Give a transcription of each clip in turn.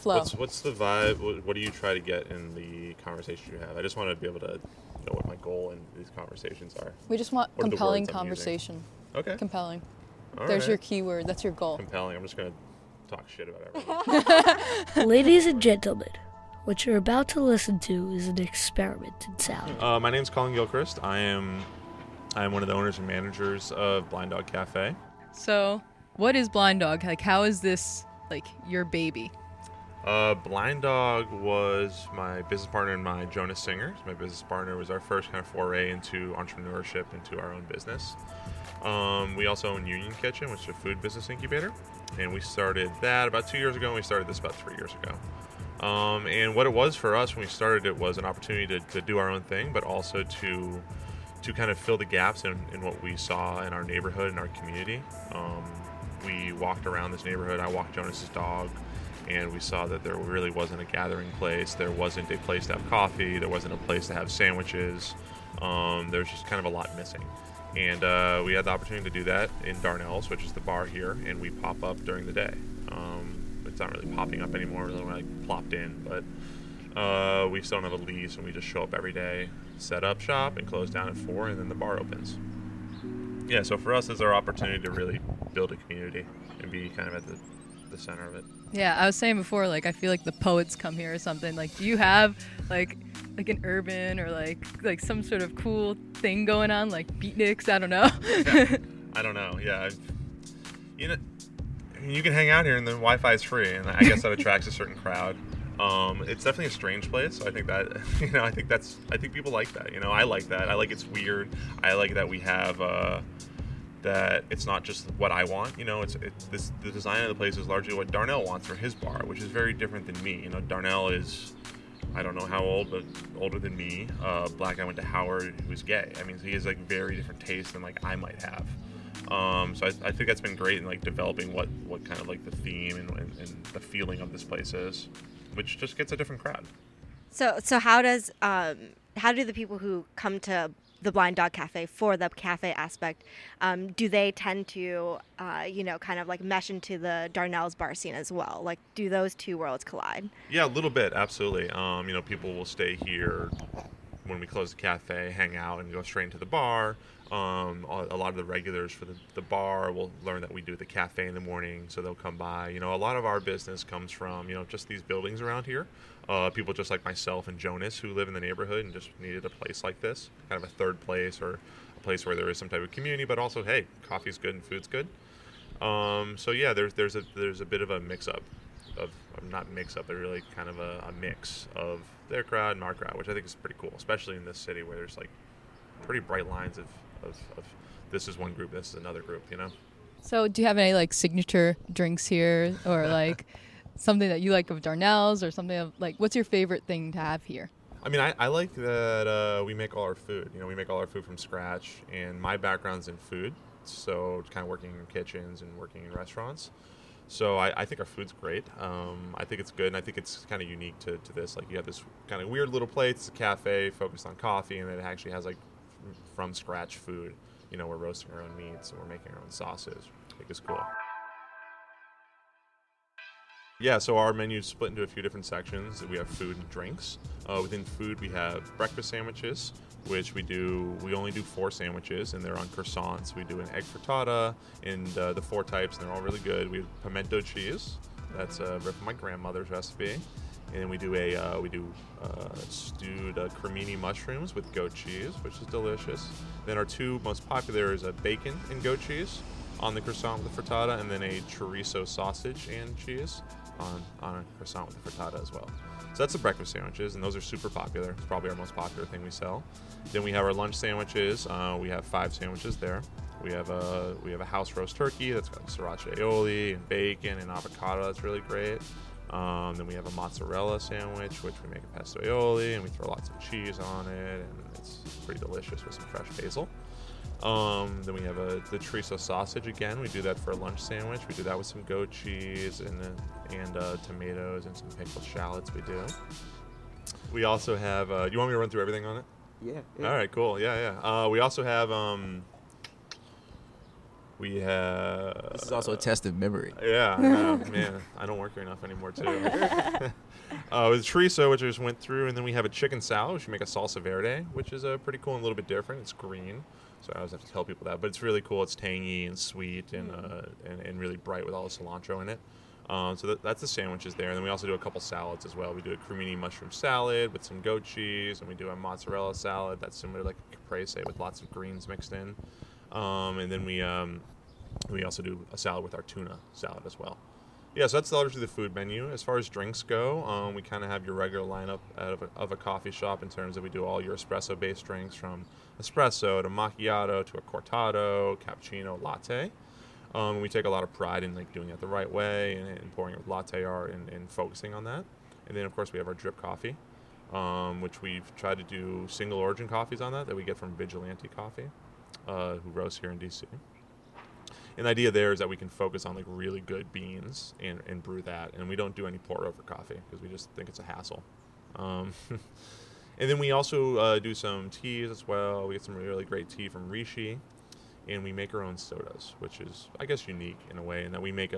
flow. What's the vibe? What do you try to get in the conversation you have? I just want to be able to know what my goal in these conversations are. We just want what compelling conversation. Okay. Compelling. All There's right. your keyword. That's your goal. Compelling. I'm just going to talk shit about everything. Ladies and gentlemen, what you're about to listen to is an experiment in sound. My name's Cullen Gilchrist. I am one of the owners and managers of Blind Dog Cafe. So, what is Blind Dog? Like, how is this, like, your baby? Blind Dog was my business partner and my Jonas Singer. My business partner was our first kind of foray into entrepreneurship, into our own business. We also own Union Kitchen, which is a food business incubator. And we started that about 2 years ago, and we started this about 3 years ago. And what it was for us when we started it was an opportunity to do our own thing, but also to kind of fill the gaps in what we saw in our neighborhood and our community. We walked around this neighborhood. I walked Jonas's dog, and we saw that there really wasn't a gathering place. There wasn't a place to have coffee. There wasn't a place to have sandwiches. There's just kind of a lot missing. And we had the opportunity to do that in Darnell's, which is the bar here, and we pop up during the day. It's not really popping up anymore when I plopped in, but we still don't have a lease, and we just show up every day, set up shop, and close down at 4, and then the bar opens. Yeah, so for us, it's our opportunity to really build a community and be kind of at the center of it. Yeah, I was saying before, like, I feel like the poets come here or something. Like, do you have, like an urban or, like some sort of cool thing going on? Like, beatniks? I don't know. Yeah, I don't know. Yeah. You can hang out here, and the Wi-Fi is free, and I guess that attracts a certain crowd. It's definitely a strange place. So I think people like that. I like that. I like it's weird. I like that we have that it's not just what I want. The design of the place is largely what Darnell wants for his bar, which is very different than me. Darnell is, I don't know how old, but older than me. Black guy went to Howard who was gay. So he has very different tastes than I might have. So I think that's been great in developing what kind of the theme and the feeling of this place is, which just gets a different crowd. So how do the people who come to the Blind Dog Cafe for the cafe aspect, do they tend to mesh into the Darnell's bar scene as well? Do those two worlds collide? Yeah, a little bit, absolutely. People will stay here when we close the cafe, hang out, and go straight into the bar. A lot of the regulars for the bar will learn that we do the cafe in the morning, so they'll come by. A lot of our business comes from, just these buildings around here. People just like myself and Jonas who live in the neighborhood and just needed a place like this, kind of a third place or a place where there is some type of community, but also, hey, coffee's good and food's good. So yeah, there's a bit of a mix-up of, not mix-up, but really kind of a mix of their crowd and our crowd, which I think is pretty cool, especially in this city where there's pretty bright lines of this is one group, this is another group, So do you have any signature drinks here or something that you like of Darnell's or something of what's your favorite thing to have here? I like that we make all our food. We make all our food from scratch, and my background's in food, so kind of working in kitchens and working in restaurants. So I think our food's great. I think it's good, and I think it's kind of unique to this. You have this kind of weird little place. It's a cafe focused on coffee, and then it actually has from scratch food. We're roasting our own meats and we're making our own sauces. I think it's cool. Yeah, so our menu's split into a few different sections. We have food and drinks. Within food, we have breakfast sandwiches, which we only do 4 sandwiches, and they're on croissants. We do an egg frittata and the 4 types, and they're all really good. We have pimento cheese. That's a rip of my grandmother's recipe. And we do stewed cremini mushrooms with goat cheese, which is delicious. Then our 2 most popular is a bacon and goat cheese on the croissant with the frittata, and then a chorizo sausage and cheese on a croissant with the frittata as well. So that's the breakfast sandwiches, and those are super popular. It's probably our most popular thing we sell. Then we have our lunch sandwiches. We have 5 sandwiches there. We have a house roast turkey that's got sriracha aioli and bacon and avocado. That's really great. Then we have a mozzarella sandwich, which we make a pesto aioli, and we throw lots of cheese on it, and it's pretty delicious with some fresh basil. Then we have the chorizo sausage again. We do that for a lunch sandwich. We do that with some goat cheese and tomatoes and some pickled shallots we do. We also have... you want me to run through everything on it? Yeah. All right, cool. Yeah. We also have... We have... This is also a test of memory. Yeah, man. I don't work here enough anymore, too. With chorizo, which I just went through, and then we have a chicken salad, which we make a salsa verde, which is pretty cool and a little bit different. It's green, so I always have to tell people that. But it's really cool. It's tangy and sweet and really bright with all the cilantro in it. So that's the sandwiches there. And then we also do a couple salads as well. We do a cremini mushroom salad with some goat cheese, and we do a mozzarella salad that's similar to like a caprese with lots of greens mixed in. And then we also do a salad with our tuna salad as well. Yeah, so that's largely the food menu. As far as drinks go, we kind of have your regular lineup of a coffee shop in terms of we do all your espresso-based drinks from espresso to macchiato to a cortado, cappuccino, latte. We take a lot of pride in like doing it the right way and pouring it with latte art and focusing on that. And then, of course, we have our drip coffee, which we've tried to do single-origin coffees on that we get from Vigilante Coffee. Who roasts here in D.C. And the idea there is that we can focus on like really good beans and brew that, and we don't do any pour over coffee because we just think it's a hassle. And then we also do some teas as well. We get some really great tea from Rishi, and we make our own sodas, which is I guess unique in a way in that we make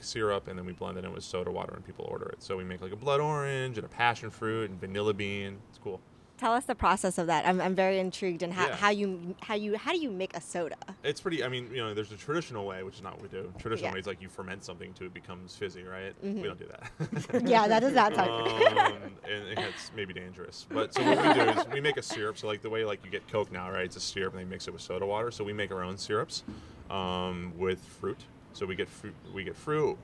syrup and then we blend it in with soda water and people order it. So we make like a blood orange and a passion fruit and vanilla bean. It's cool. Tell us the process of that. I'm very intrigued in how do you make a soda? It's pretty. I mean, you know, there's a traditional way, which is not what we do. Traditional way is like you ferment something till it becomes fizzy, right? Mm-hmm. We don't do that. Yeah, that does not sound good. And that's maybe dangerous. But so what we do is we make a syrup. So like the way like you get Coke now, right? It's a syrup, and they mix it with soda water. So we make our own syrups with fruit. So we get fruit.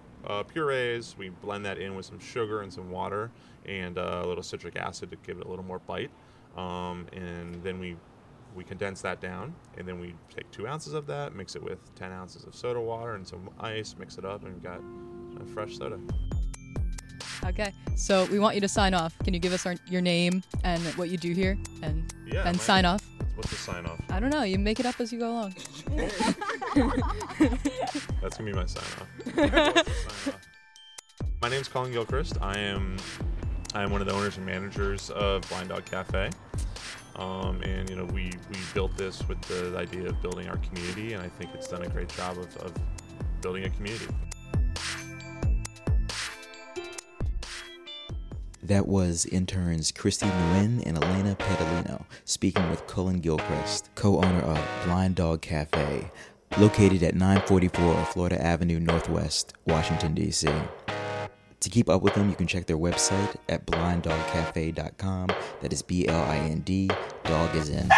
Purees, we blend that in with some sugar and some water and a little citric acid to give it a little more bite, and then we condense that down, and then we take 2 ounces of that, mix it with 10 ounces of soda water and some ice, mix it up, and we've got a fresh soda. Okay, so we want you to sign off. Can you give us your name and what you do here and sign off? What's the sign off? I don't know. You make it up as you go along. That's going to be my sign off. My name's Cullen Gilchrist. I am one of the owners and managers of Blind Dog Cafe. And, you know, we built this with the idea of building our community, and I think it's done a great job of building a community. That was interns Kristy Nguyen and Alana Pedalino speaking with Cullen Gilchrist, co-owner of Blind Dog Cafe, located at 944 Florida Avenue Northwest, Washington, D.C. To keep up with them, you can check their website at blinddogcafe.com. That is BLIND, dog is in,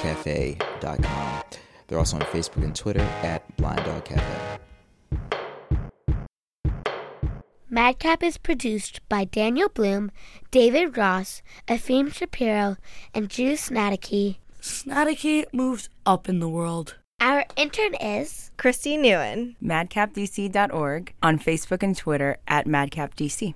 cafe.com. They're also on Facebook and Twitter at Blind Dog Cafe. Madcap is produced by Daniel Bloom, David Ross, Ephraim Shapiro, and Drew Snateki. Snateki moves up in the world. Our intern is... Kristy Nguyen. MadcapDC.org, on Facebook and Twitter at MadcapDC.